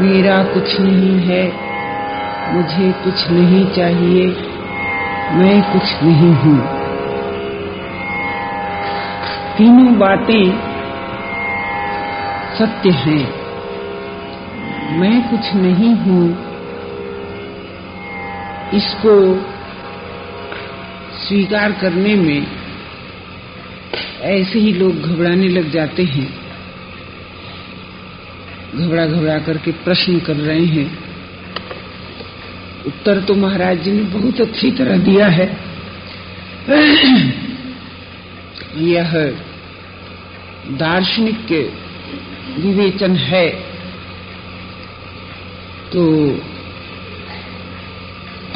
मेरा कुछ नहीं है, मुझे कुछ नहीं चाहिए, मैं कुछ नहीं हूँ। तीनों बातें सत्य हैं। मैं कुछ नहीं हूँ, इसको स्वीकार करने में ऐसे ही लोग घबराने लग जाते हैं, घबरा करके प्रश्न कर रहे हैं। उत्तर तो महाराज जी ने बहुत अच्छी तरह दिया है। यह दार्शनिक के विवेचन है तो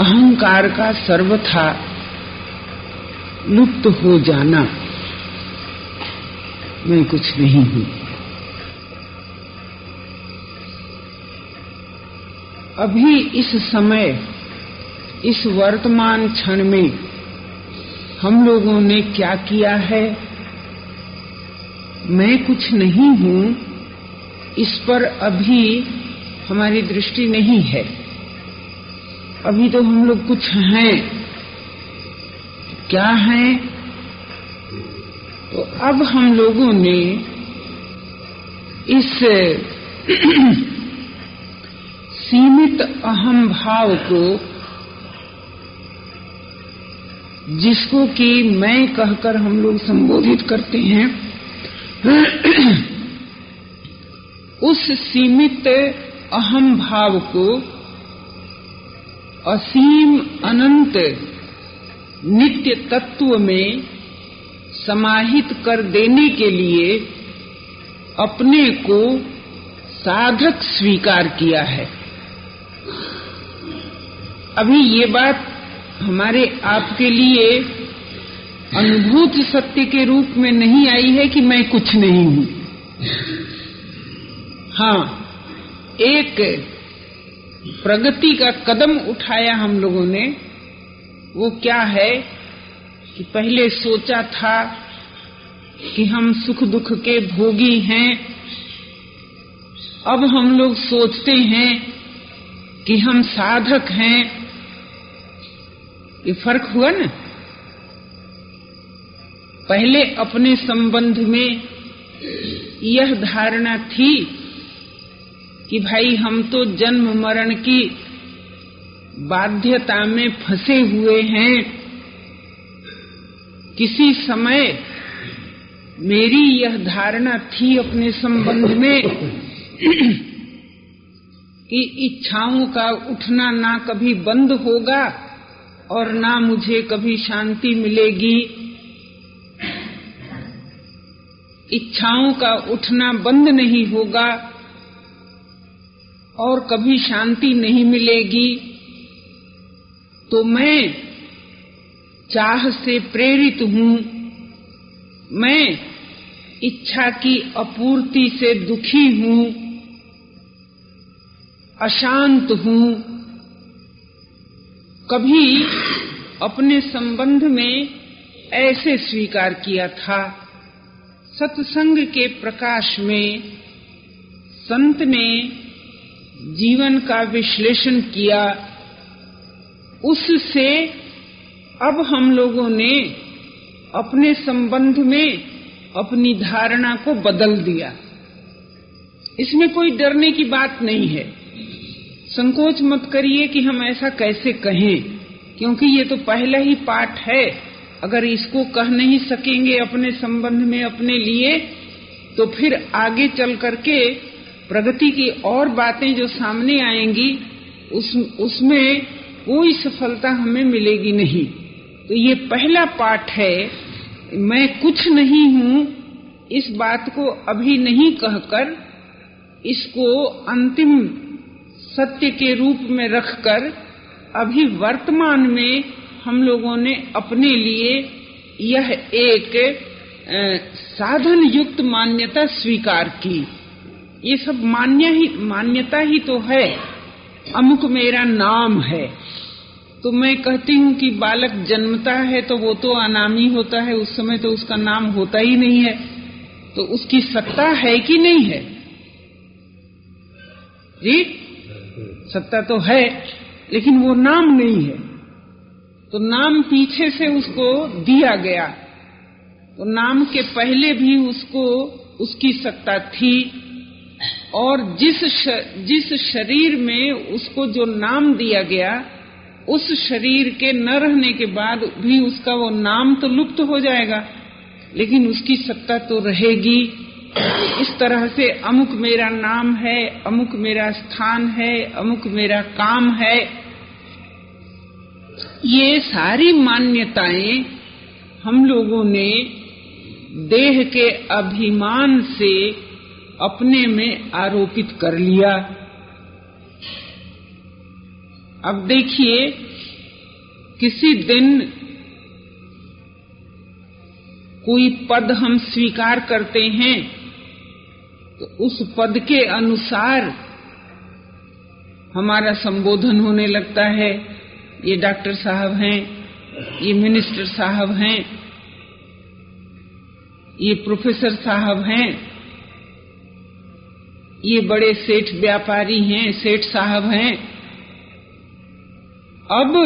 अहंकार का सर्वथा लुप्त हो जाना। मैं कुछ नहीं हूँ। अभी इस समय, इस वर्तमान क्षण में हम लोगों ने क्या किया है? मैं कुछ नहीं हूँ, इस पर अभी हमारी दृष्टि नहीं है। अभी तो हम लोग कुछ हैं, क्या हैं? तो अब हम लोगों ने इस सीमित अहम भाव को, जिसको कि मैं कहकर हम लोग संबोधित करते हैं, उस सीमित अहम भाव को असीम अनंत नित्य तत्व में समाहित कर देने के लिए अपने को साधक स्वीकार किया है। अभी ये बात हमारे आपके लिए अनुभूत सत्य के रूप में नहीं आई है कि मैं कुछ नहीं हूँ। हाँ, एक प्रगति का कदम उठाया हम लोगों ने। वो क्या है कि पहले सोचा था कि हम सुख दुख के भोगी हैं, अब हम लोग सोचते हैं कि हम साधक हैं। ये फर्क हुआ ना? पहले अपने संबंध में यह धारणा थी कि भाई हम तो जन्म मरण की बाध्यता में फंसे हुए हैं, किसी समय मेरी यह धारणा थी अपने संबंध में कि इच्छाओं का उठना ना कभी बंद होगा और ना मुझे कभी शांति मिलेगी। इच्छाओं का उठना बंद नहीं होगा और कभी शांति नहीं मिलेगी, तो मैं चाह से प्रेरित हूँ, मैं इच्छा की अपूर्ति से दुखी हूँ, अशांत हूँ। कभी अपने संबंध में ऐसे स्वीकार किया था। सत्संग के प्रकाश में संत ने जीवन का विश्लेषण किया, उससे अब हम लोगों ने अपने संबंध में अपनी धारणा को बदल दिया। इसमें कोई डरने की बात नहीं है। संकोच मत करिए कि हम ऐसा कैसे कहें, क्योंकि ये तो पहला ही पाठ है। अगर इसको कह नहीं सकेंगे अपने संबंध में अपने लिए, तो फिर आगे चल करके प्रगति की और बातें जो सामने आएंगी उसमें कोई सफलता हमें मिलेगी नहीं। तो ये पहला पाठ है। मैं कुछ नहीं हूँ इस बात को अभी नहीं कहकर, इसको अंतिम सत्य के रूप में रखकर अभी वर्तमान में हम लोगों ने अपने लिए यह एक साधन युक्त मान्यता स्वीकार की। ये सब मान्यता ही तो है। अमुक मेरा नाम है, तो मैं कहती हूँ कि बालक जन्मता है तो वो तो अनामी होता है, उस समय तो उसका नाम होता ही नहीं है, तो उसकी सत्ता है कि नहीं है? जी सत्ता तो है लेकिन वो नाम नहीं है, तो नाम पीछे से उसको दिया गया। तो नाम के पहले भी उसको उसकी सत्ता थी, और जिस शरीर में उसको जो नाम दिया गया उस शरीर के न रहने के बाद भी उसका वो नाम तो लुप्त हो जाएगा लेकिन उसकी सत्ता तो रहेगी। इस तरह से अमुक मेरा नाम है, अमुक मेरा स्थान है, अमुक मेरा काम है, ये सारी मान्यताएं हम लोगों ने देह के अभिमान से अपने में आरोपित कर लिया। अब देखिए, किसी दिन कोई पद हम स्वीकार करते हैं तो उस पद के अनुसार हमारा संबोधन होने लगता है। ये डॉक्टर साहब हैं, ये मिनिस्टर साहब हैं, ये प्रोफेसर साहब हैं, ये बड़े सेठ व्यापारी हैं, सेठ साहब हैं। अब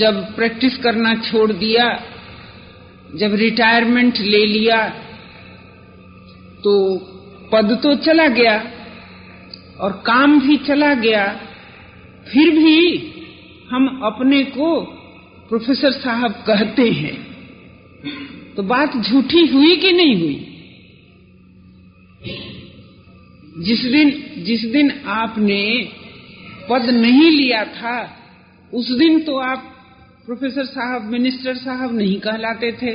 जब प्रैक्टिस करना छोड़ दिया, जब रिटायरमेंट ले लिया, तो पद तो चला गया और काम भी चला गया, फिर भी हम अपने को प्रोफेसर साहब कहते हैं। तो बात झूठी हुई कि नहीं हुई? जिस दिन आपने पद नहीं लिया था उस दिन तो आप प्रोफेसर साहब, मिनिस्टर साहब नहीं कहलाते थे,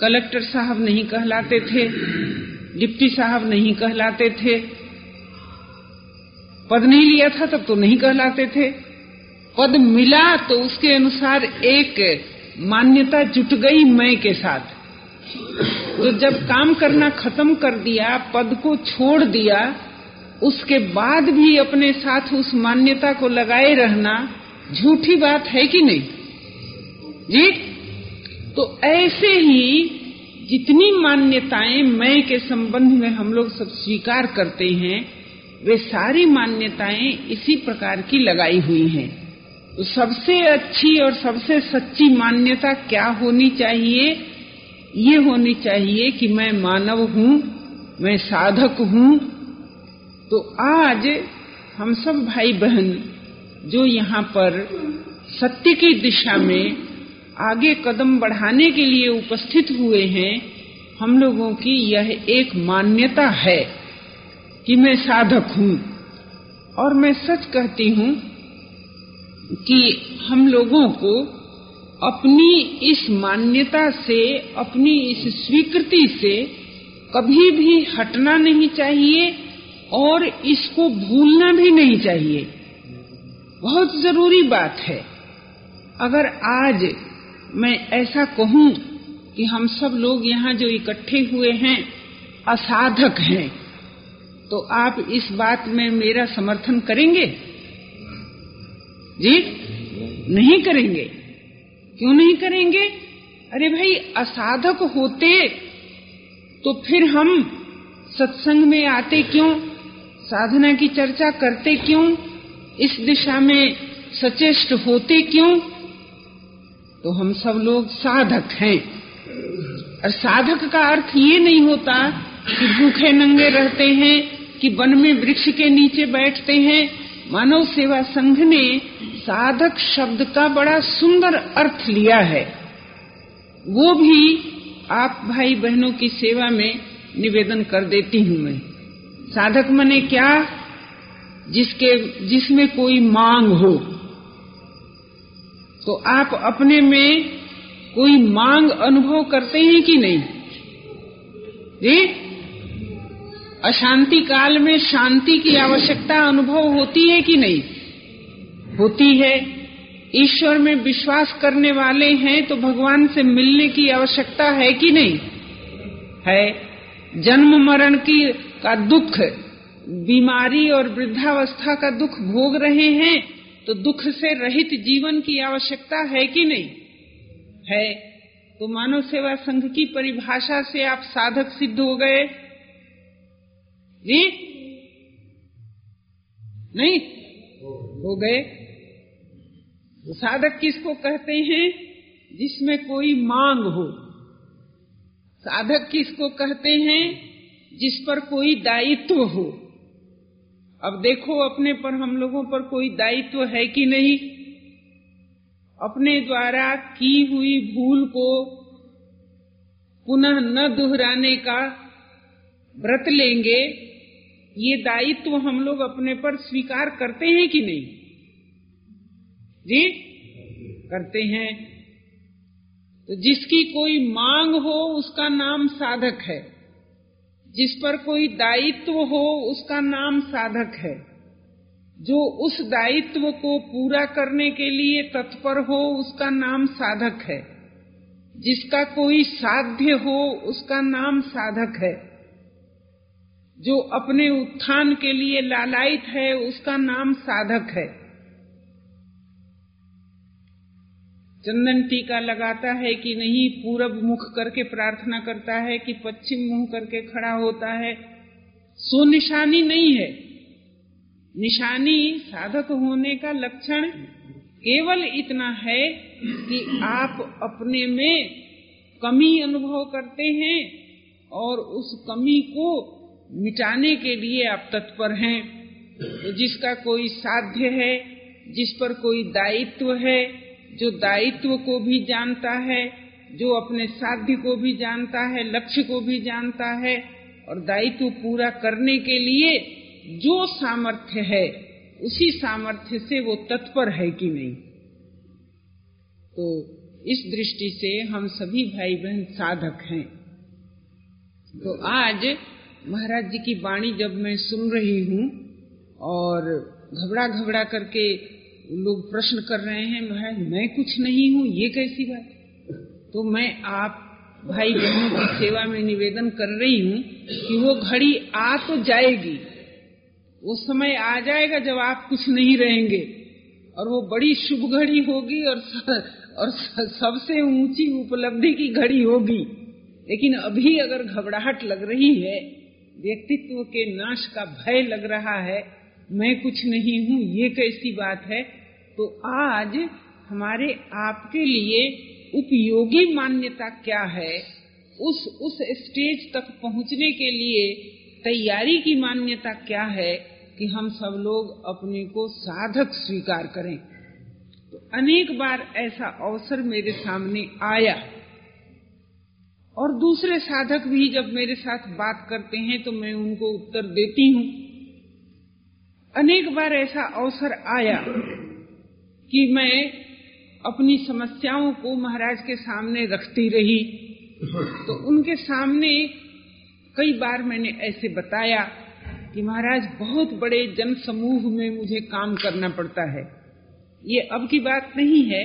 कलेक्टर साहब नहीं कहलाते थे, डिप्टी साहब नहीं कहलाते थे। पद नहीं लिया था तब तो नहीं कहलाते थे, पद मिला तो उसके अनुसार एक मान्यता जुट गई मैं के साथ। तो जब काम करना खत्म कर दिया, पद को छोड़ दिया, उसके बाद भी अपने साथ उस मान्यता को लगाए रहना झूठी बात है कि नहीं जी? तो ऐसे ही जितनी मान्यताएं मैं के संबंध में हम लोग सब स्वीकार करते हैं वे सारी मान्यताएं इसी प्रकार की लगाई हुई हैं। तो सबसे अच्छी और सबसे सच्ची मान्यता क्या होनी चाहिए? ये होनी चाहिए कि मैं मानव हूँ, मैं साधक हूँ। तो आज हम सब भाई बहन जो यहाँ पर सत्य की दिशा में आगे कदम बढ़ाने के लिए उपस्थित हुए हैं, हम लोगों की यह एक मान्यता है कि मैं साधक हूँ। और मैं सच कहती हूँ कि हम लोगों को अपनी इस मान्यता से, अपनी इस स्वीकृति से कभी भी हटना नहीं चाहिए और इसको भूलना भी नहीं चाहिए। बहुत जरूरी बात है। अगर आज मैं ऐसा कहूँ कि हम सब लोग यहाँ जो इकट्ठे हुए हैं असाधक हैं, तो आप इस बात में मेरा समर्थन करेंगे जी? नहीं करेंगे। क्यों नहीं करेंगे? अरे भाई, असाधक होते तो फिर हम सत्संग में आते क्यों? साधना की चर्चा करते क्यों? इस दिशा में सचेष्ट होते क्यों? तो हम सब लोग साधक हैं। और साधक का अर्थ ये नहीं होता कि भूखे नंगे रहते हैं, कि वन में वृक्ष के नीचे बैठते हैं। मानव सेवा संघ ने साधक शब्द का बड़ा सुंदर अर्थ लिया है, वो भी आप भाई बहनों की सेवा में निवेदन कर देती हूँ मैं। साधक मने क्या? जिसमें कोई मांग हो। तो आप अपने में कोई मांग अनुभव करते हैं कि नहीं जी? अशांति काल में शांति की आवश्यकता अनुभव होती है कि नहीं होती है? ईश्वर में विश्वास करने वाले हैं तो भगवान से मिलने की आवश्यकता है कि नहीं है? जन्म मरण का दुख, बीमारी और वृद्धावस्था का दुख भोग रहे हैं तो दुख से रहित जीवन की आवश्यकता है कि नहीं है? तो मानव सेवा संघ की परिभाषा से आप साधक सिद्ध हो गए। जी नहीं हो गए। साधक किसको कहते हैं? जिसमें कोई मांग हो। साधक किसको कहते हैं? जिस पर कोई दायित्व हो। अब देखो अपने पर, हम लोगों पर कोई दायित्व है कि नहीं? अपने द्वारा की हुई भूल को पुनः न दोहराने का व्रत लेंगे, ये दायित्व हम लोग अपने पर स्वीकार करते हैं कि नहीं? जी करते हैं। तो जिसकी कोई मांग हो उसका नाम साधक है, जिस पर कोई दायित्व हो उसका नाम साधक है। जो उस दायित्व को पूरा करने के लिए तत्पर हो उसका नाम साधक है, जिसका कोई साध्य हो उसका नाम साधक है। जो अपने उत्थान के लिए लालायित है उसका नाम साधक है। चंदन टीका लगाता है कि नहीं, पूरब मुख करके प्रार्थना करता है कि पश्चिम मुंह करके खड़ा होता है, सो निशानी नहीं है। निशानी साधक होने का लक्षण केवल इतना है कि आप अपने में कमी अनुभव करते हैं और उस कमी को मिटाने के लिए आप तत्पर हैं। तो जिसका कोई साध्य है, जिस पर कोई दायित्व है, जो दायित्व को भी जानता है, जो अपने साध्य को भी जानता है, लक्ष्य को भी जानता है, और दायित्व पूरा करने के लिए जो सामर्थ्य है उसी सामर्थ्य से वो तत्पर है कि नहीं। तो इस दृष्टि से हम सभी भाई बहन साधक हैं। तो आज महाराज जी की वाणी जब मैं सुन रही हूँ और घबरा घबरा करके लोग प्रश्न कर रहे हैं, महाराज मैं कुछ नहीं हूँ, ये कैसी बात। तो मैं आप भाई बहनों की सेवा में निवेदन कर रही हूँ कि वो घड़ी आ तो जाएगी, वो समय आ जाएगा जब आप कुछ नहीं रहेंगे, और वो बड़ी शुभ घड़ी होगी और सबसे ऊंची उपलब्धि की घड़ी होगी। लेकिन अभी अगर घबराहट लग रही है, व्यक्तित्व के नाश का भय लग रहा है, मैं कुछ नहीं हूँ ये कैसी बात है, तो आज हमारे आपके लिए उपयोगी मान्यता क्या है, उस स्टेज तक पहुँचने के लिए तैयारी की मान्यता क्या है कि हम सब लोग अपने को साधक स्वीकार करें। तो अनेक बार ऐसा अवसर मेरे सामने आया, और दूसरे साधक भी जब मेरे साथ बात करते हैं तो मैं उनको उत्तर देती हूँ। अनेक बार ऐसा अवसर आया कि मैं अपनी समस्याओं को महाराज के सामने रखती रही। तो उनके सामने कई बार मैंने ऐसे बताया कि महाराज बहुत बड़े जनसमूह में मुझे काम करना पड़ता है। ये अब की बात नहीं है,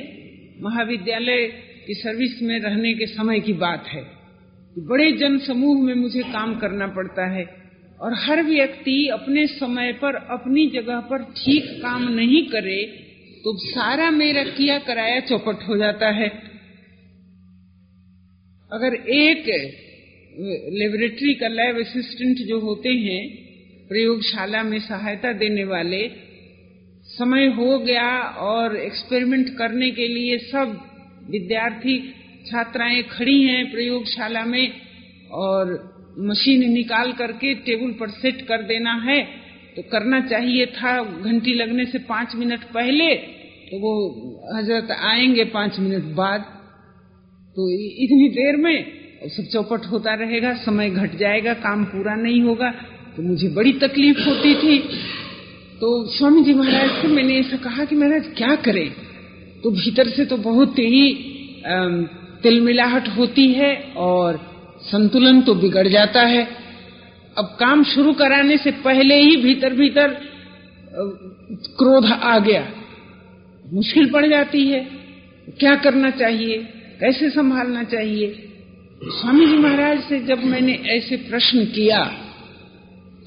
महाविद्यालय की सर्विस में रहने के समय की बात है। बड़े जनसमूह में मुझे काम करना पड़ता है और हर व्यक्ति अपने समय पर अपनी जगह पर ठीक काम नहीं करे तो सारा मेरा किया कराया चौपट हो जाता है। अगर एक लेबोरेटरी का लैब असिस्टेंट जो होते हैं, प्रयोगशाला में सहायता देने वाले, समय हो गया और एक्सपेरिमेंट करने के लिए सब विद्यार्थी छात्राएं खड़ी हैं प्रयोगशाला में, और मशीन निकाल करके टेबल पर सेट कर देना है, तो करना चाहिए था घंटी लगने से 5 मिनट पहले, तो वो हजरत आएंगे 5 मिनट बाद। तो इतनी देर में सब चौपट होता रहेगा, समय घट जाएगा, काम पूरा नहीं होगा। तो मुझे बड़ी तकलीफ होती थी। तो स्वामी जी महाराज से मैंने ऐसा कहा कि महाराज क्या करें। तो भीतर से तो बहुत ही तिलमिलाहट होती है और संतुलन तो बिगड़ जाता है। अब काम शुरू कराने से पहले ही भीतर भीतर क्रोध आ गया, मुश्किल पड़ जाती है। क्या करना चाहिए, कैसे संभालना चाहिए। स्वामी जी महाराज से जब मैंने ऐसे प्रश्न किया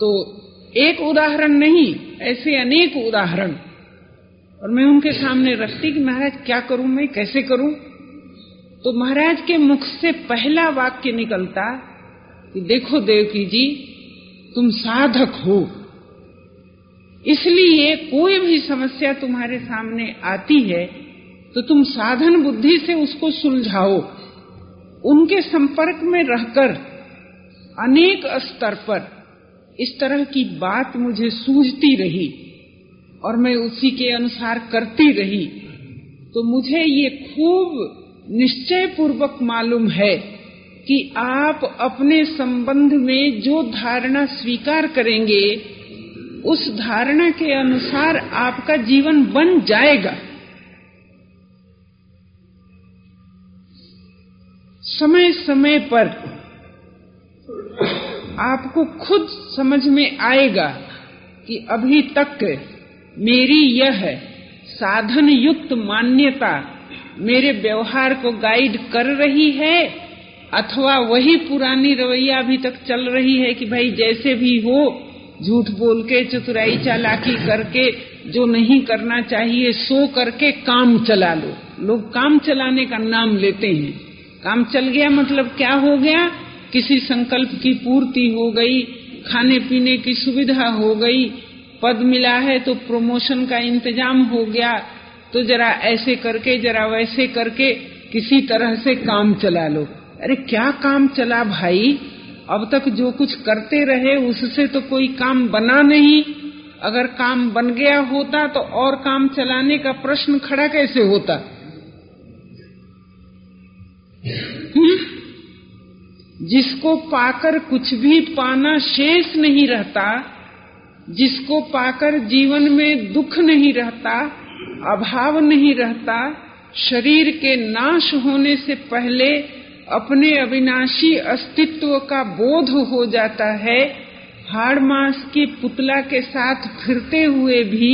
तो एक उदाहरण नहीं, ऐसे अनेक उदाहरण और मैं उनके सामने रखती कि महाराज क्या करूं, मैं कैसे करूं। तो महाराज के मुख से पहला वाक्य निकलता कि देखो देवकी जी, तुम साधक हो, इसलिए कोई भी समस्या तुम्हारे सामने आती है तो तुम साधन बुद्धि से उसको सुलझाओ। उनके संपर्क में रहकर अनेक स्तर पर इस तरह की बात मुझे सूझती रही और मैं उसी के अनुसार करती रही, तो मुझे ये खूब निश्चय पूर्वक मालूम है कि आप अपने संबंध में जो धारणा स्वीकार करेंगे उस धारणा के अनुसार आपका जीवन बन जाएगा। समय समय पर आपको खुद समझ में आएगा कि अभी तक मेरी यह साधन युक्त मान्यता मेरे व्यवहार को गाइड कर रही है अथवा वही पुरानी रवैया अभी तक चल रही है कि भाई जैसे भी हो झूठ बोल के चतुराई चालाकी करके जो नहीं करना चाहिए सो करके काम चला लो। लोग काम चलाने का नाम लेते हैं। काम चल गया मतलब क्या हो गया? किसी संकल्प की पूर्ति हो गई, खाने पीने की सुविधा हो गई, पद मिला है तो प्रमोशन का इंतजाम हो गया, तो जरा ऐसे करके जरा वैसे करके किसी तरह से काम चला लो। अरे क्या काम चला भाई, अब तक जो कुछ करते रहे उससे तो कोई काम बना नहीं। अगर काम बन गया होता तो और काम चलाने का प्रश्न खड़ा कैसे होता? जिसको पाकर कुछ भी पाना शेष नहीं रहता, जिसको पाकर जीवन में दुख नहीं रहता, अभाव नहीं रहता, शरीर के नाश होने से पहले अपने अविनाशी अस्तित्व का बोध हो जाता है। हाड़ मांस के पुतला के साथ फिरते हुए भी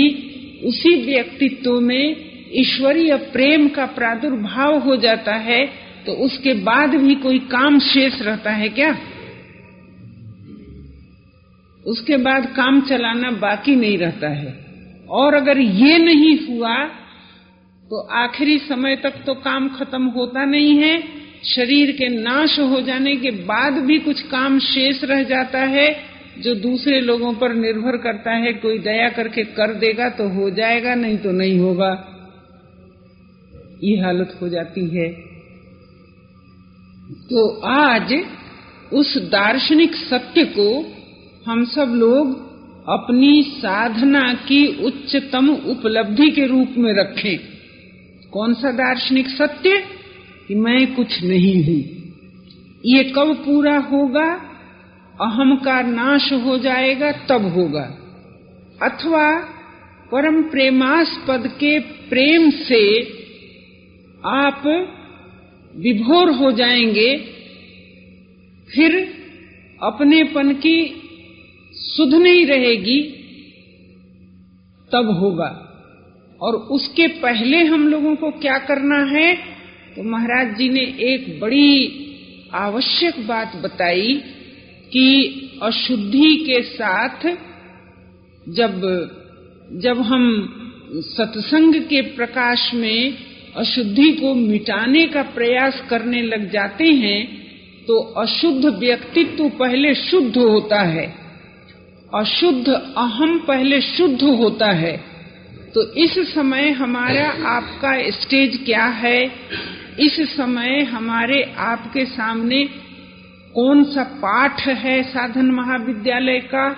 उसी व्यक्तित्व में ईश्वरीय प्रेम का प्रादुर्भाव हो जाता है। तो उसके बाद भी कोई काम शेष रहता है क्या? उसके बाद काम चलाना बाकी नहीं रहता है। और अगर ये नहीं हुआ तो आखिरी समय तक तो काम खत्म होता नहीं है। शरीर के नाश हो जाने के बाद भी कुछ काम शेष रह जाता है जो दूसरे लोगों पर निर्भर करता है। कोई दया करके कर देगा तो हो जाएगा, नहीं तो नहीं होगा। ये हालत हो जाती है। तो आज उस दार्शनिक सत्य को हम सब लोग अपनी साधना की उच्चतम उपलब्धि के रूप में रखें। कौन सा दार्शनिक सत्य? कि मैं कुछ नहीं हूँ। ये कब पूरा होगा? अहम का नाश हो जाएगा तब होगा, अथवा परम प्रेमास्पद के प्रेम से आप विभोर हो जाएंगे। फिर अपनेपन की सुध नहीं रहेगी तब होगा। और उसके पहले हम लोगों को क्या करना है? तो महाराज जी ने एक बड़ी आवश्यक बात बताई कि अशुद्धि के साथ जब हम सत्संग के प्रकाश में अशुद्धि को मिटाने का प्रयास करने लग जाते हैं तो अशुद्ध व्यक्तित्व पहले शुद्ध होता है, अशुद्ध अहम पहले शुद्ध होता है। तो इस समय हमारा आपका स्टेज क्या है? इस समय हमारे आपके सामने कौन सा पाठ है साधन महाविद्यालय का?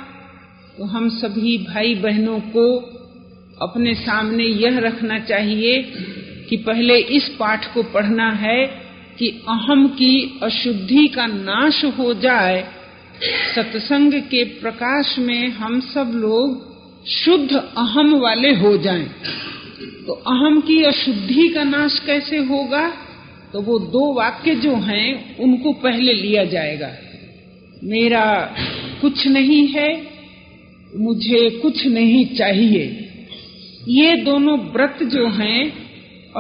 तो हम सभी भाई बहनों को अपने सामने यह रखना चाहिए कि पहले इस पाठ को पढ़ना है कि अहम की अशुद्धि का नाश हो जाए। सत्संग के प्रकाश में हम सब लोग शुद्ध अहम वाले हो जाएं। तो अहम की अशुद्धि का नाश कैसे होगा? तो वो दो वाक्य जो हैं उनको पहले लिया जाएगा। मेरा कुछ नहीं है, मुझे कुछ नहीं चाहिए, ये दोनों व्रत जो हैं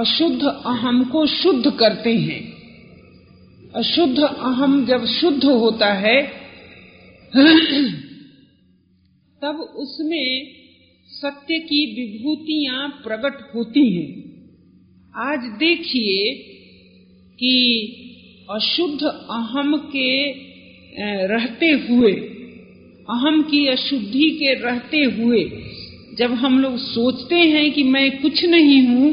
अशुद्ध अहम को शुद्ध करते हैं। अशुद्ध अहम जब शुद्ध होता है तब उसमें सत्य की विभूतियां प्रकट होती हैं। आज देखिए कि अशुद्ध अहम के रहते हुए अहम की अशुद्धि के रहते हुए जब हम लोग सोचते हैं कि मैं कुछ नहीं हूँ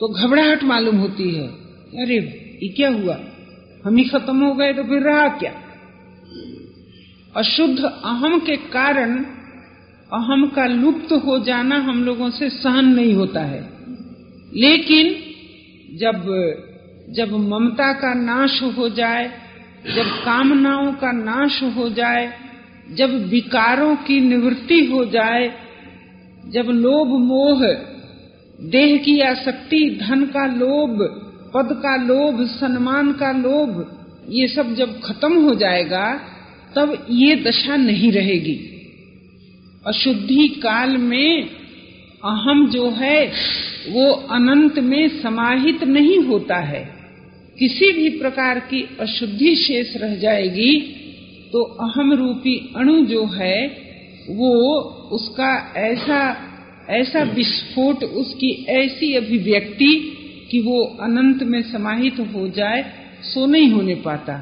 तो घबराहट मालूम होती है। अरे ये क्या हुआ, हम ही खत्म हो गए तो फिर रहा क्या। अशुद्ध अहम के कारण अहम का लुप्त हो जाना हम लोगों से सहन नहीं होता है, लेकिन जब जब ममता का नाश हो जाए, जब कामनाओं का नाश हो जाए, जब विकारों की निवृत्ति हो जाए, जब लोभ मोह, देह की आसक्ति, धन का लोभ, पद का लोभ, सम्मान का लोभ, ये सब जब खत्म हो जाएगा तब ये दशा नहीं रहेगी। अशुद्धि काल में अहम जो है वो अनंत में समाहित नहीं होता है। किसी भी प्रकार की अशुद्धि शेष रह जाएगी तो अहम रूपी अणु जो है वो उसका ऐसा ऐसा विस्फोट, उसकी ऐसी अभिव्यक्ति कि वो अनंत में समाहित हो जाए, सो नहीं होने पाता।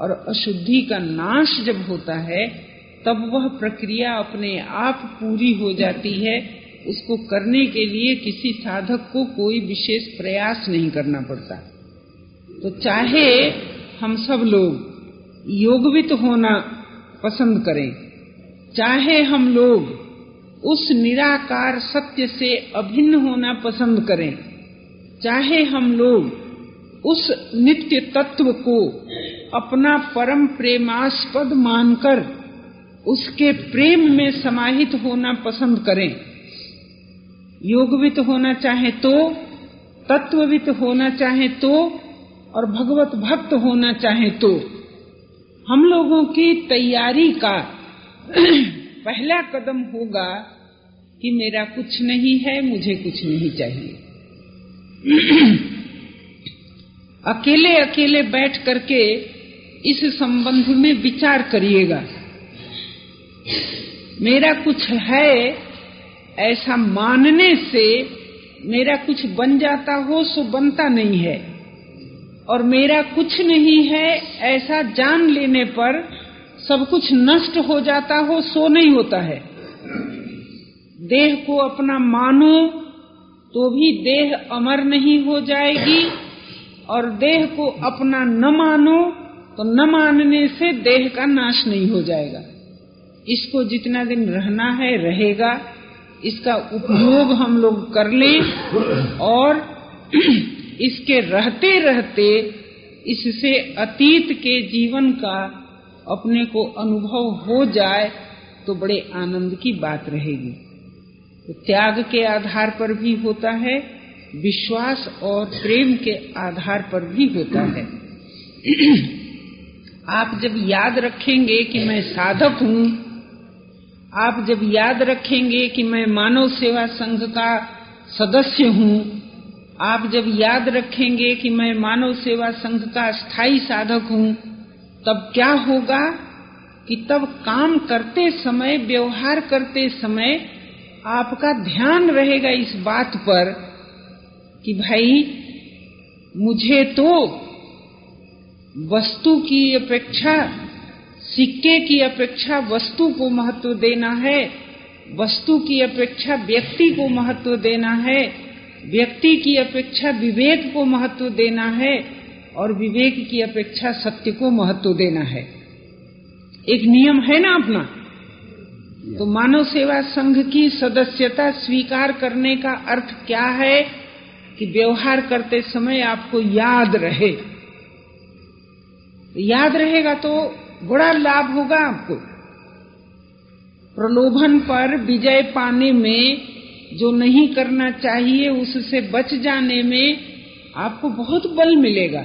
और अशुद्धि का नाश जब होता है तब वह प्रक्रिया अपने आप पूरी हो जाती है। उसको करने के लिए किसी साधक को कोई विशेष प्रयास नहीं करना पड़ता। तो चाहे हम सब लोग योगवित होना पसंद करें, चाहे हम लोग उस निराकार सत्य से अभिन्न होना पसंद करें, चाहे हम लोग उस नित्य तत्व को अपना परम प्रेमास्पद मानकर उसके प्रेम में समाहित होना पसंद करें, योगवित होना चाहे तो, तत्ववित होना चाहे तो, और भगवत भक्त होना चाहे तो, हम लोगों की तैयारी का पहला कदम होगा कि मेरा कुछ नहीं है, मुझे कुछ नहीं चाहिए। अकेले अकेले बैठ करके इस संबंध में विचार करिएगा। मेरा कुछ है ऐसा मानने से मेरा कुछ बन जाता हो सो बनता नहीं है, और मेरा कुछ नहीं है ऐसा जान लेने पर सब कुछ नष्ट हो जाता हो सो नहीं होता है। देह को अपना मानो तो भी देह अमर नहीं हो जाएगी, और देह को अपना न मानो तो न मानने से देह का नाश नहीं हो जाएगा। इसको जितना दिन रहना है रहेगा, इसका उपयोग हम लोग कर लें, और इसके रहते रहते इससे अतीत के जीवन का अपने को अनुभव हो जाए तो बड़े आनंद की बात रहेगी। तो त्याग के आधार पर भी होता है, विश्वास और प्रेम के आधार पर भी होता है। आप जब याद रखेंगे कि मैं साधक हूँ, आप जब याद रखेंगे कि मैं मानव सेवा संघ का सदस्य हूँ, आप जब याद रखेंगे कि मैं मानव सेवा संघ का स्थायी साधक हूँ, तब क्या होगा कि तब काम करते समय, व्यवहार करते समय आपका ध्यान रहेगा इस बात पर कि भाई मुझे तो वस्तु की अपेक्षा, सिक्के की अपेक्षा वस्तु को महत्व देना है, वस्तु की अपेक्षा व्यक्ति को महत्व देना है, व्यक्ति की अपेक्षा विवेक को महत्व देना है, और विवेक की अपेक्षा सत्य को महत्व देना है। एक नियम है ना अपना। तो मानव सेवा संघ की सदस्यता स्वीकार करने का अर्थ क्या है कि व्यवहार करते समय आपको याद रहे। याद रहेगा तो बड़ा लाभ होगा आपको। प्रलोभन पर विजय पाने में, जो नहीं करना चाहिए उससे बच जाने में आपको बहुत बल मिलेगा।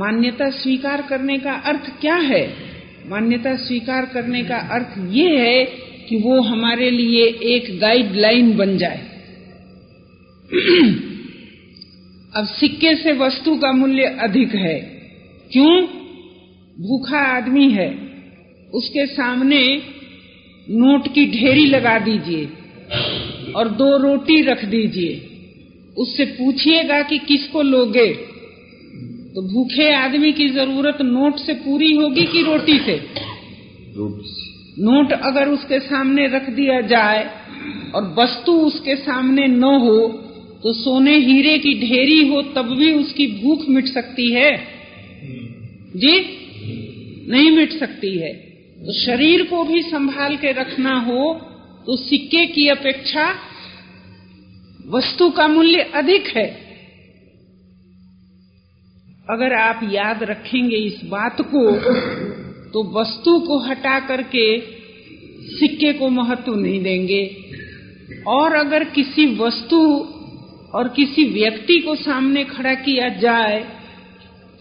मान्यता स्वीकार करने का अर्थ क्या है? मान्यता स्वीकार करने का अर्थ ये है कि वो हमारे लिए एक गाइडलाइन बन जाए। अब सिक्के से वस्तु का मूल्य अधिक है, क्यों? भूखा आदमी है, उसके सामने नोट की ढेरी लगा दीजिए और 2 रोटी रख दीजिए, उससे पूछिएगा कि किसको लोगे, तो भूखे आदमी की जरूरत नोट से पूरी होगी कि रोटी से? रूप से। नोट अगर उसके सामने रख दिया जाए और वस्तु उसके सामने न हो तो सोने हीरे की ढेरी हो तब भी उसकी भूख मिट सकती है जी? नहीं मिट सकती है। तो शरीर को भी संभाल के रखना हो तो सिक्के की अपेक्षा वस्तु का मूल्य अधिक है। अगर आप याद रखेंगे इस बात को तो वस्तु को हटा करके सिक्के को महत्व नहीं देंगे, और अगर किसी वस्तु और किसी व्यक्ति को सामने खड़ा किया जाए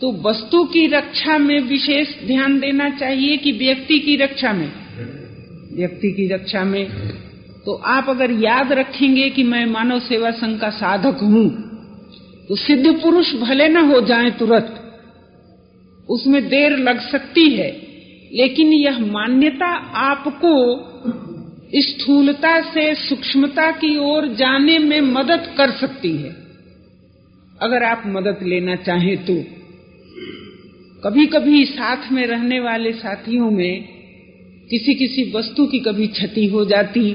तो वस्तु की रक्षा में विशेष ध्यान देना चाहिए कि व्यक्ति की रक्षा में। व्यक्ति की रक्षा में तो आप अगर याद रखेंगे कि मैं मानव सेवा संघ का साधक हूं तो सिद्ध पुरुष भले न हो जाए तुरंत, उसमें देर लग सकती है, लेकिन यह मान्यता आपको स्थूलता से सूक्ष्मता की ओर जाने में मदद कर सकती है अगर आप मदद लेना चाहें तो। कभी कभी साथ में रहने वाले साथियों में किसी किसी वस्तु की कभी क्षति हो जाती,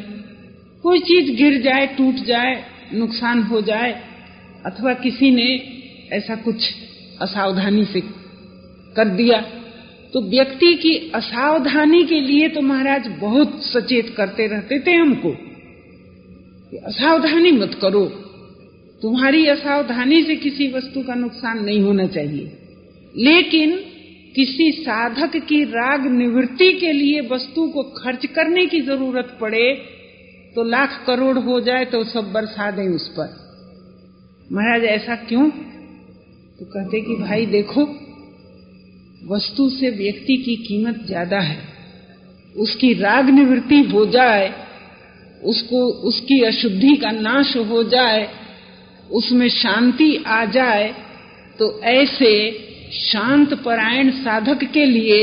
कोई चीज गिर जाए, टूट जाए, नुकसान हो जाए, अथवा किसी ने ऐसा कुछ असावधानी से कर दिया, तो व्यक्ति की असावधानी के लिए तो महाराज बहुत सचेत करते रहते थे हमको कि असावधानी मत करो, तुम्हारी असावधानी से किसी वस्तु का नुकसान नहीं होना चाहिए। लेकिन किसी साधक की राग निवृत्ति के लिए वस्तु को खर्च करने की जरूरत पड़े तो लाख करोड़ हो जाए तो सब बरसा दें उस पर। महाराज ऐसा क्यों? तो कहते कि भाई देखो, वस्तु से व्यक्ति की कीमत ज्यादा है, उसकी राग निवृत्ति हो जाए, उसको उसकी अशुद्धि का नाश हो जाए, उसमें शांति आ जाए, तो ऐसे शांत परायण साधक के लिए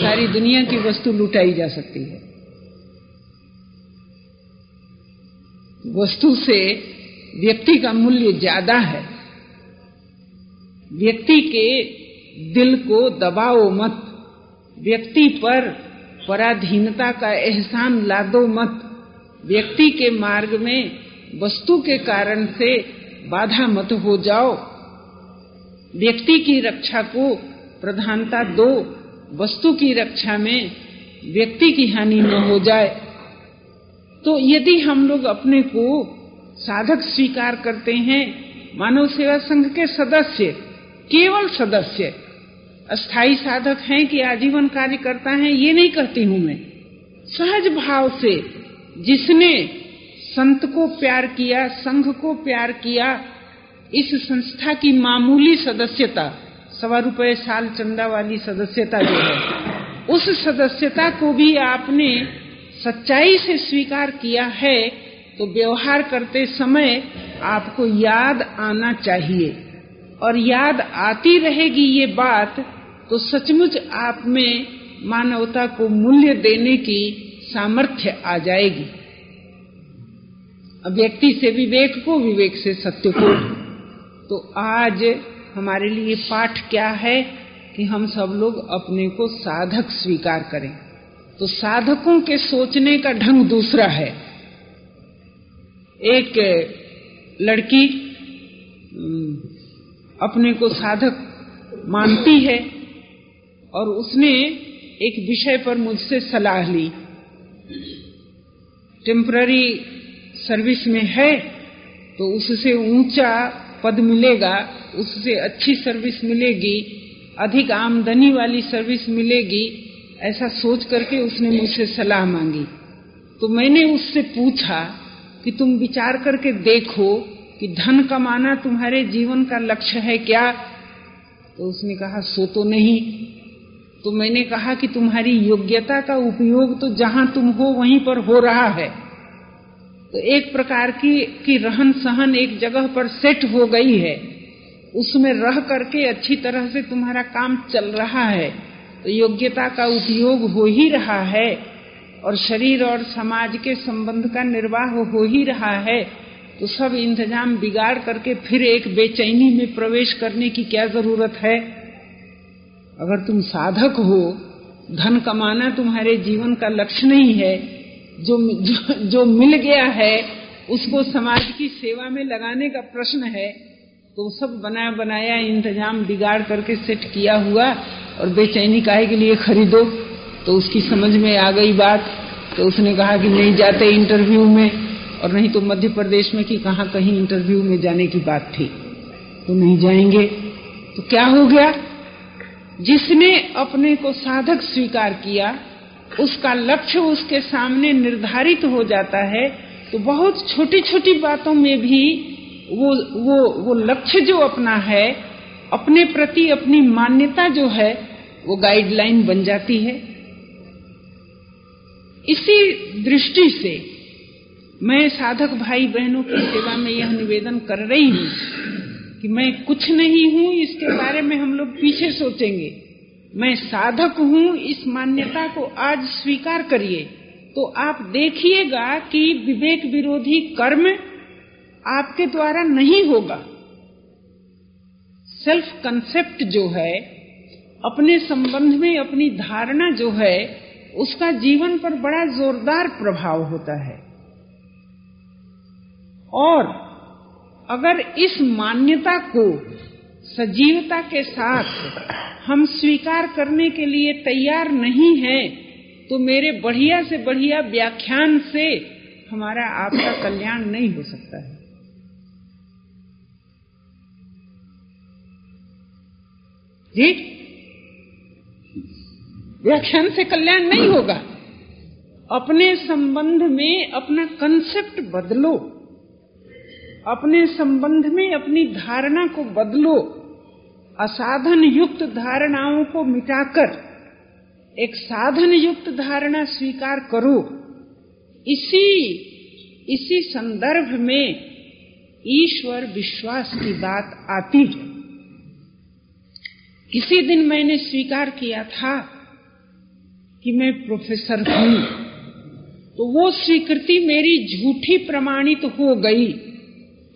सारी दुनिया की वस्तु लुटाई जा सकती है। वस्तु से व्यक्ति का मूल्य ज्यादा है। व्यक्ति के दिल को दबाओ मत, व्यक्ति पर पराधीनता का एहसान लादो मत, व्यक्ति के मार्ग में वस्तु के कारण से बाधा मत हो जाओ, व्यक्ति की रक्षा को प्रधानता दो, वस्तु की रक्षा में व्यक्ति की हानि न हो जाए। तो यदि हम लोग अपने को साधक स्वीकार करते हैं, मानव सेवा संघ के सदस्य, केवल सदस्य, अस्थाई साधक हैं कि आजीवन कार्यकर्ता हैं ये नहीं कहती हूं मैं, सहज भाव से जिसने संत को प्यार किया, संघ को प्यार किया, इस संस्था की मामूली सदस्यता, 125 रुपये साल चंदा वाली सदस्यता जो है, उस सदस्यता को भी आपने सच्चाई से स्वीकार किया है तो व्यवहार करते समय आपको याद आना चाहिए। और याद आती रहेगी ये बात तो सचमुच आप में मानवता को मूल्य देने की सामर्थ्य आ जाएगी। व्यक्ति से विवेक को, विवेक से सत्य को। तो आज हमारे लिए पाठ क्या है कि हम सब लोग अपने को साधक स्वीकार करें। तो साधकों के सोचने का ढंग दूसरा है। एक लड़की अपने को साधक मानती है और उसने एक विषय पर मुझसे सलाह ली, टेम्पररी सर्विस में है तो उससे ऊंचा पद मिलेगा, उससे अच्छी सर्विस मिलेगी, अधिक आमदनी वाली सर्विस मिलेगी, ऐसा सोच करके उसने मुझसे सलाह मांगी। तो मैंने उससे पूछा कि तुम विचार करके देखो कि धन कमाना तुम्हारे जीवन का लक्ष्य है क्या? तो उसने कहा सो तो नहीं। तो मैंने कहा कि तुम्हारी योग्यता का उपयोग तो जहां तुम हो वहीं पर हो रहा है। तो एक प्रकार की रहन सहन एक जगह पर सेट हो गई है, उसमें रह करके अच्छी तरह से तुम्हारा काम चल रहा है, तो योग्यता का उपयोग हो ही रहा है और शरीर और समाज के संबंध का निर्वाह हो ही रहा है, तो सब इंतजाम बिगाड़ करके फिर एक बेचैनी में प्रवेश करने की क्या जरूरत है? अगर तुम साधक हो धन कमाना तुम्हारे जीवन का लक्ष्य नहीं है। जो मिल गया है उसको समाज की सेवा में लगाने का प्रश्न है। तो सब बनाया बनाया इंतजाम बिगाड़ करके सेट किया हुआ और बेचैनी काहे के लिए खरीदो। तो उसकी समझ में आ गई बात। तो उसने कहा कि नहीं जाते इंटरव्यू में, और नहीं तो मध्य प्रदेश में कि कहाँ कहीं इंटरव्यू में जाने की बात थी, तो नहीं जाएंगे। तो क्या हो गया? जिसने अपने को साधक स्वीकार किया उसका लक्ष्य उसके सामने निर्धारित हो जाता है। तो बहुत छोटी छोटी बातों में भी वो लक्ष्य जो अपना है, अपने प्रति अपनी मान्यता जो है, वो गाइडलाइन बन जाती है। इसी दृष्टि से मैं साधक भाई बहनों की सेवा में यह निवेदन कर रही हूँ कि मैं कुछ नहीं हूँ, इसके बारे में हम लोग पीछे सोचेंगे। मैं साधक हूँ, इस मान्यता को आज स्वीकार करिए। तो आप देखिएगा कि विवेक विरोधी कर्म आपके द्वारा नहीं होगा। सेल्फ कंसेप्ट जो है, अपने संबंध में अपनी धारणा जो है, उसका जीवन पर बड़ा जोरदार प्रभाव होता है। और अगर इस मान्यता को सजीवता के साथ हम स्वीकार करने के लिए तैयार नहीं हैं, तो मेरे बढ़िया से बढ़िया व्याख्यान से हमारा आपका कल्याण नहीं हो सकता है। ठीक, व्याख्यान से कल्याण नहीं होगा। अपने संबंध में अपना कंसेप्ट बदलो, अपने संबंध में अपनी धारणा को बदलो। असाधन युक्त धारणाओं को मिटाकर एक साधन युक्त धारणा स्वीकार करो। इसी संदर्भ में ईश्वर विश्वास की बात आती है। किसी दिन मैंने स्वीकार किया था कि मैं प्रोफेसर हूं, तो वो स्वीकृति मेरी झूठी प्रमाणित हो गई,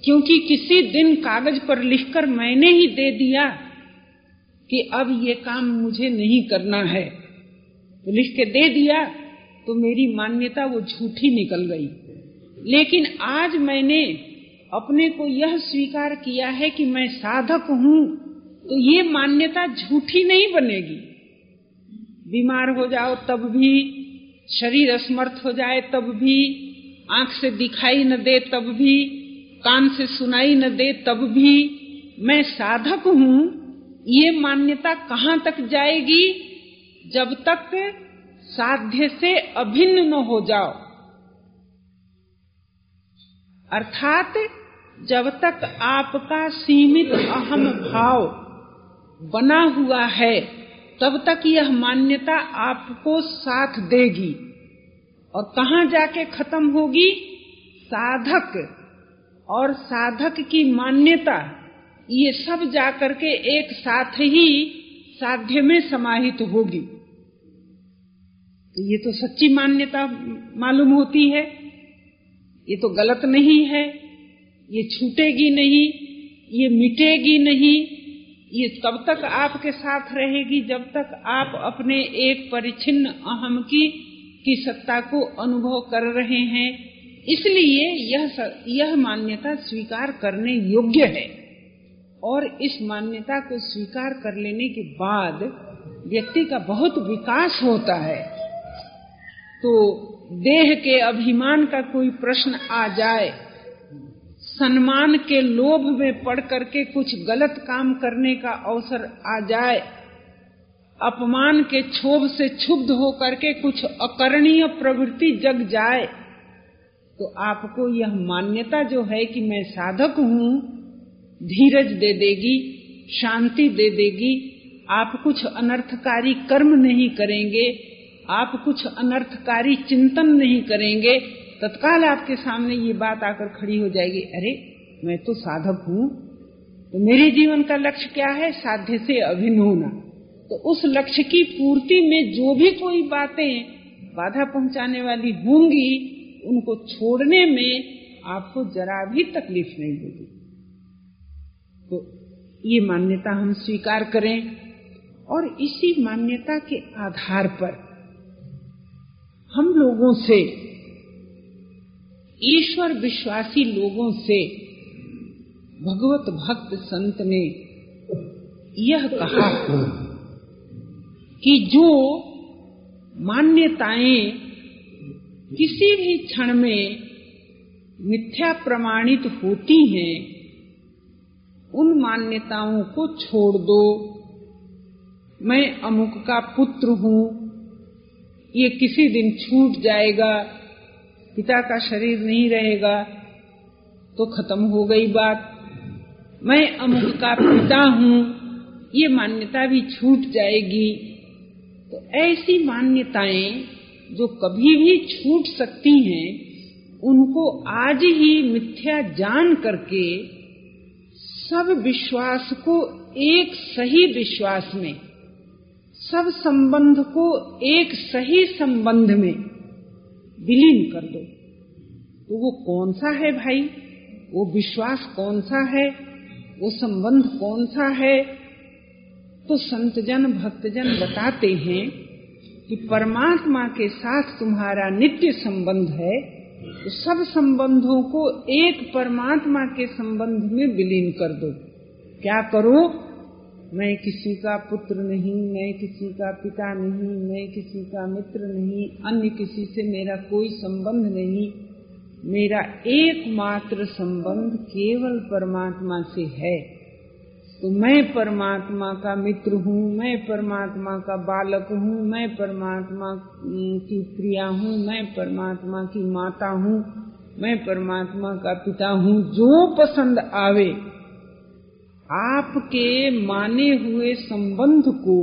क्योंकि किसी दिन कागज पर लिखकर मैंने ही दे दिया कि अब ये काम मुझे नहीं करना है। तो लिख के दे दिया, तो मेरी मान्यता वो झूठी निकल गई। लेकिन आज मैंने अपने को यह स्वीकार किया है कि मैं साधक हूं, तो ये मान्यता झूठी नहीं बनेगी। बीमार हो जाओ तब भी, शरीर असमर्थ हो जाए तब भी, आंख से दिखाई न दे तब भी, कान से सुनाई न दे तब भी, मैं साधक हूँ, ये मान्यता कहाँ तक जाएगी? जब तक साध्य से अभिन्न न हो जाओ। अर्थात जब तक आपका सीमित अहम भाव बना हुआ है, तब तक यह मान्यता आपको साथ देगी। और कहाँ जाके खत्म होगी? साधक और साधक की मान्यता, ये सब जाकर के एक साथ ही साध्य में समाहित होगी। ये तो सच्ची मान्यता मालूम होती है, ये तो गलत नहीं है, ये छूटेगी नहीं, ये मिटेगी नहीं। ये तब तक आपके साथ रहेगी जब तक आप अपने एक परिच्छिन्न अहम की सत्ता को अनुभव कर रहे हैं। इसलिए यह मान्यता स्वीकार करने योग्य है। और इस मान्यता को स्वीकार कर लेने के बाद व्यक्ति का बहुत विकास होता है। तो देह के अभिमान का कोई प्रश्न आ जाए, सम्मान के लोभ में पड़ करके कुछ गलत काम करने का अवसर आ जाए, अपमान के क्षोभ से क्षुब्ध होकर के कुछ अकरणीय प्रवृत्ति जग जाए, तो आपको यह मान्यता जो है कि मैं साधक हूँ, धीरज दे देगी, शांति दे देगी। आप कुछ अनर्थकारी कर्म नहीं करेंगे, आप कुछ अनर्थकारी चिंतन नहीं करेंगे। तत्काल आपके सामने ये बात आकर खड़ी हो जाएगी, अरे मैं तो साधक हूँ, तो मेरे जीवन का लक्ष्य क्या है? साध्य से अभिन्न होना। तो उस लक्ष्य की पूर्ति में जो भी कोई बातें बाधा पहुँचाने वाली होंगी, उनको छोड़ने में आपको जरा भी तकलीफ नहीं होगी। तो ये मान्यता हम स्वीकार करें। और इसी मान्यता के आधार पर हम लोगों से, ईश्वर विश्वासी लोगों से भगवत भक्त संत ने यह कहा कि जो मान्यताएं किसी भी क्षण में मिथ्या प्रमाणित होती हैं, उन मान्यताओं को छोड़ दो। मैं अमुक का पुत्र हूँ, ये किसी दिन छूट जाएगा, पिता का शरीर नहीं रहेगा तो खत्म हो गई बात। मैं अमुक का पिता हूँ, ये मान्यता भी छूट जाएगी। तो ऐसी मान्यताएं जो कभी भी छूट सकती हैं, उनको आज ही मिथ्या जान करके सब विश्वास को एक सही विश्वास में, सब संबंध को एक सही संबंध में विलीन कर दो। तो वो कौन सा है भाई? वो विश्वास कौन सा है? वो संबंध कौन सा है? तो संतजन भक्तजन बताते हैं कि परमात्मा के साथ तुम्हारा नित्य संबंध है, तो सब संबंधों को एक परमात्मा के संबंध में विलीन कर दो। क्या करो? मैं किसी का पुत्र नहीं, मैं किसी का पिता नहीं, मैं किसी का मित्र नहीं, अन्य किसी से मेरा कोई संबंध नहीं, मेरा एकमात्र संबंध केवल परमात्मा से है। तो मैं परमात्मा का मित्र हूँ, मैं परमात्मा का बालक हूँ, मैं परमात्मा की प्रिया हूँ, मैं परमात्मा की माता हूँ, मैं परमात्मा का पिता हूँ। जो पसंद आवे, आपके माने हुए संबंध को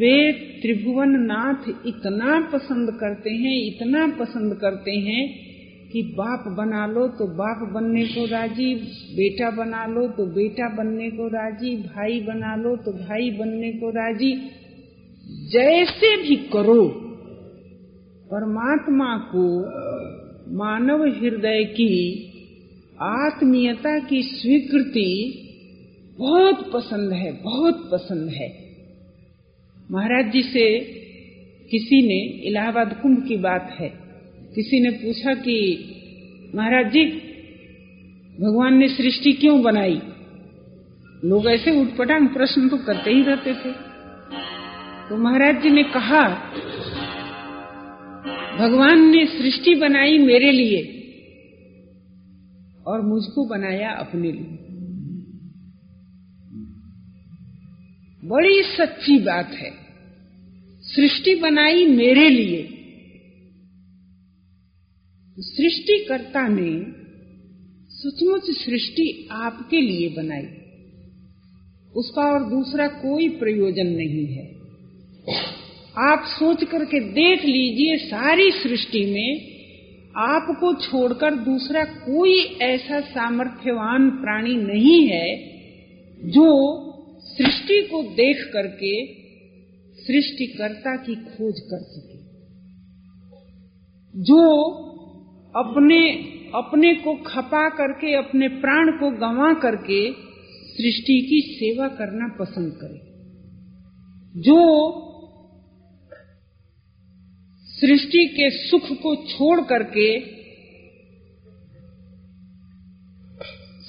वे त्रिभुवन नाथ इतना पसंद करते हैं, इतना पसंद करते हैं कि बाप बना लो तो बाप बनने को राजी, बेटा बना लो तो बेटा बनने को राजी, भाई बना लो तो भाई बनने को राजी। जैसे भी करो, परमात्मा को मानव हृदय की आत्मीयता की स्वीकृति बहुत पसंद है, बहुत पसंद है। महाराज जी से किसी ने, इलाहाबाद कुंभ की बात है, किसी ने पूछा कि महाराज जी भगवान ने सृष्टि क्यों बनाई? लोग ऐसे उठपटांग प्रश्न तो करते ही रहते थे। तो महाराज जी ने कहा, भगवान ने सृष्टि बनाई मेरे लिए और मुझको बनाया अपने लिए। बड़ी सच्ची बात है। सृष्टि बनाई मेरे लिए। सृष्टिकर्ता ने सचमुच सृष्टि आपके लिए बनाई, उसका और दूसरा कोई प्रयोजन नहीं है। आप सोच करके देख लीजिए, सारी सृष्टि में आपको छोड़कर दूसरा कोई ऐसा सामर्थ्यवान प्राणी नहीं है जो सृष्टि को देख करके सृष्टिकर्ता की खोज कर सके, जो अपने को खपा करके, अपने प्राण को गंवा करके सृष्टि की सेवा करना पसंद करे, जो सृष्टि के सुख को छोड़ करके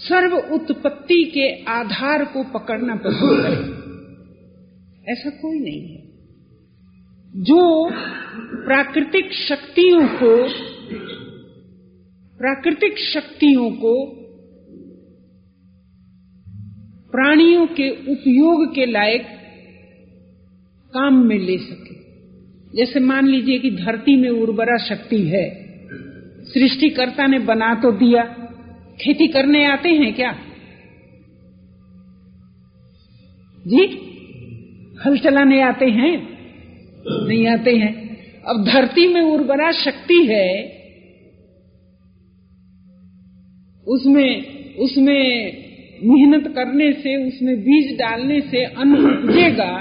सर्व उत्पत्ति के आधार को पकड़ना पसंद करे। ऐसा कोई नहीं है जो प्राकृतिक शक्तियों को प्राणियों के उपयोग के लायक काम में ले सके। जैसे मान लीजिए कि धरती में उर्वरा शक्ति है, सृष्टिकर्ता ने बना तो दिया, खेती करने आते हैं क्या जी? हल चलाने आते हैं? नहीं आते हैं। अब धरती में उर्वरा शक्ति है, उसमें मेहनत करने से, उसमें बीज डालने से अन्न उपजेगा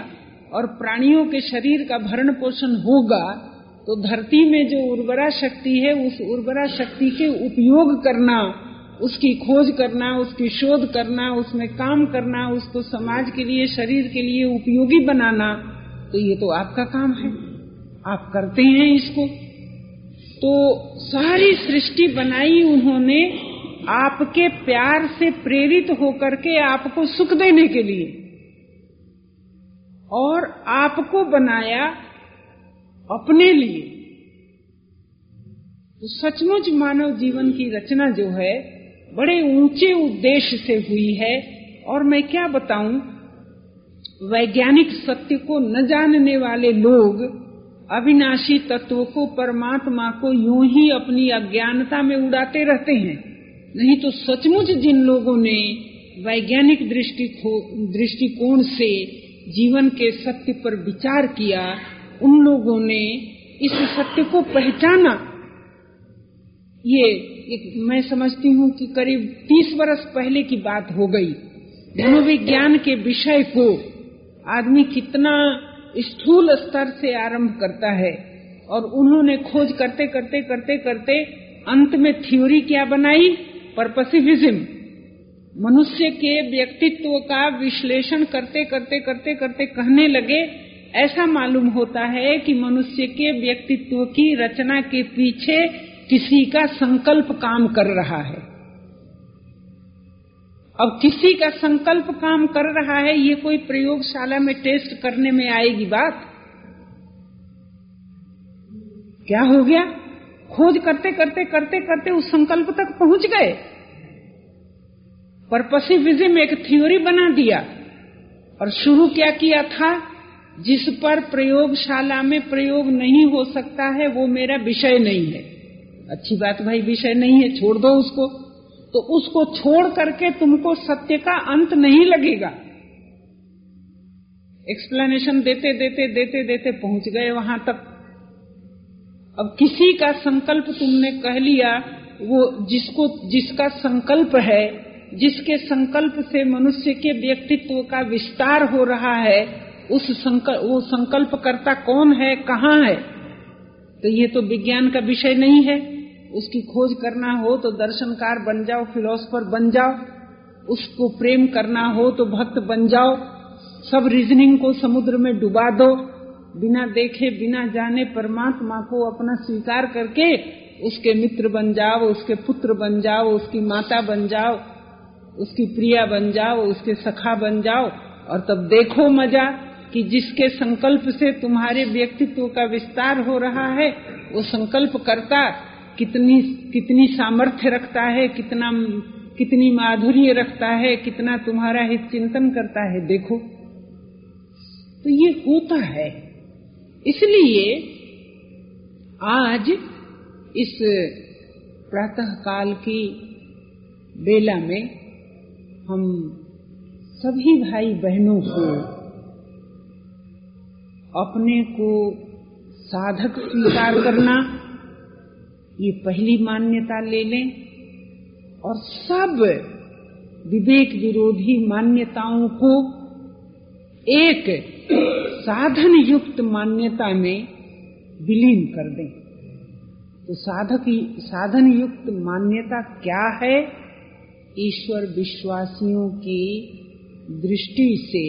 और प्राणियों के शरीर का भरण पोषण होगा। तो धरती में जो उर्वरा शक्ति है, उस उर्वरा शक्ति के उपयोग करना उसकी खोज करना, उसकी शोध करना, उसमें काम करना, उसको समाज के लिए, शरीर के लिए उपयोगी बनाना, तो ये तो आपका काम है, आप करते हैं इसको। तो सारी सृष्टि बनाई उन्होंने आपके प्यार से प्रेरित होकर के आपको सुख देने के लिए, और आपको बनाया अपने लिए। तो सचमुच मानव जीवन की रचना जो है बड़े ऊंचे उद्देश्य से हुई है। और मैं क्या बताऊं, वैज्ञानिक सत्य को न जानने वाले लोग अविनाशी तत्व को, परमात्मा को यूं ही अपनी अज्ञानता में उड़ाते रहते हैं। नहीं तो सचमुच जिन लोगों ने वैज्ञानिक दृष्टिकोण से जीवन के सत्य पर विचार किया, उन लोगों ने इस सत्य को पहचाना। ये मैं समझती हूँ कि करीब 30 वर्ष पहले की बात हो गई। मनोविज्ञान के विषय को आदमी कितना स्थूल स्तर से आरंभ करता है, और उन्होंने खोज करते करते करते करते अंत में थ्योरी क्या बनाई, पर्पसिविज्म। मनुष्य के व्यक्तित्व का विश्लेषण करते करते करते करते कहने लगे, ऐसा मालूम होता है कि मनुष्य के व्यक्तित्व की रचना के पीछे किसी का संकल्प काम कर रहा है। अब किसी का संकल्प काम कर रहा है, ये कोई प्रयोगशाला में टेस्ट करने में आएगी बात? क्या हो गया, खोज करते करते करते करते उस संकल्प तक पहुंच गए। पर्पसिविज्म एक थ्योरी बना दिया, और शुरू क्या किया था, जिस पर प्रयोगशाला में प्रयोग नहीं हो सकता है वो मेरा विषय नहीं है। अच्छी बात भाई, विषय नहीं है, छोड़ दो उसको। तो उसको छोड़ करके तुमको सत्य का अंत नहीं लगेगा। एक्सप्लेनेशन देते देते देते देते पहुंच गए वहां तक। अब किसी का संकल्प तुमने कह लिया, वो जिसका संकल्प है, जिसके संकल्प से मनुष्य के व्यक्तित्व का विस्तार हो रहा है, वो संकल्पकर्ता कौन है, कहाँ है? तो ये तो विज्ञान का विषय नहीं है। उसकी खोज करना हो तो दर्शनकार बन जाओ, फिलोसोफर बन जाओ। उसको प्रेम करना हो तो भक्त बन जाओ। सब रीजनिंग को समुद्र में डुबा दो, बिना देखे बिना जाने परमात्मा को अपना स्वीकार करके उसके मित्र बन जाओ, उसके पुत्र बन जाओ, उसकी माता बन जाओ, उसकी प्रिया बन जाओ, उसके सखा बन जाओ। और तब देखो मजा कि जिसके संकल्प से तुम्हारे व्यक्तित्व का विस्तार हो रहा है, वो संकल्पकर्ता कितनी सामर्थ्य रखता है, कितनी माधुर्य रखता है, कितना तुम्हारा हित चिंतन करता है, देखो। तो ये होता है। इसलिए आज इस प्रातःकाल की बेला में हम सभी भाई बहनों को अपने को साधक स्वीकार करना, ये पहली मान्यता ले लें, और सब विवेक विरोधी मान्यताओं को एक साधन युक्त मान्यता में विलीन कर दें। तो साधन युक्त मान्यता क्या है? ईश्वर विश्वासियों की दृष्टि से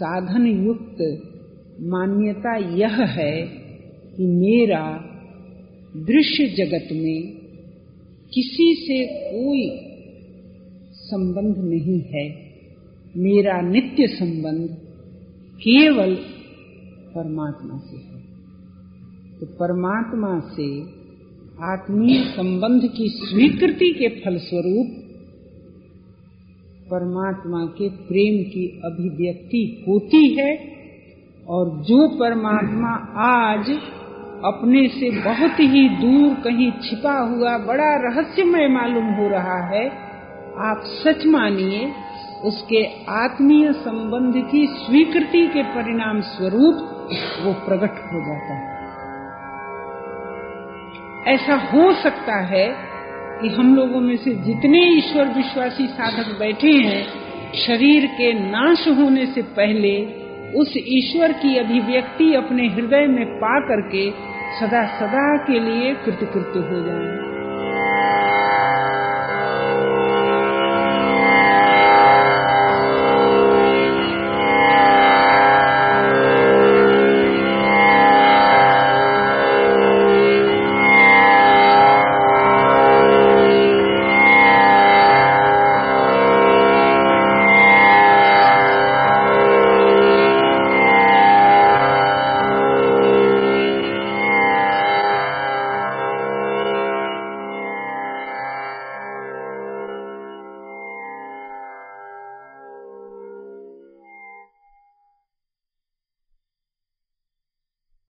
साधन युक्त मान्यता यह है कि मेरा दृश्य जगत में किसी से कोई संबंध नहीं है, मेरा नित्य संबंध केवल परमात्मा से है। तो परमात्मा से आत्मीय संबंध की स्वीकृति के फलस्वरूप परमात्मा के प्रेम की अभिव्यक्ति होती है। और जो परमात्मा आज अपने से बहुत ही दूर कहीं छिपा हुआ, बड़ा रहस्यमय मालूम हो रहा है, आप सच मानिए उसके आत्मीय संबंध की स्वीकृति के परिणाम स्वरूप वो प्रकट हो जाता है। ऐसा हो सकता है कि हम लोगों में से जितने ईश्वर विश्वासी साधक बैठे हैं, शरीर के नाश होने से पहले उस ईश्वर की अभिव्यक्ति अपने हृदय में पा करके सदा सदा के लिए कृतकृत्य हो जाए।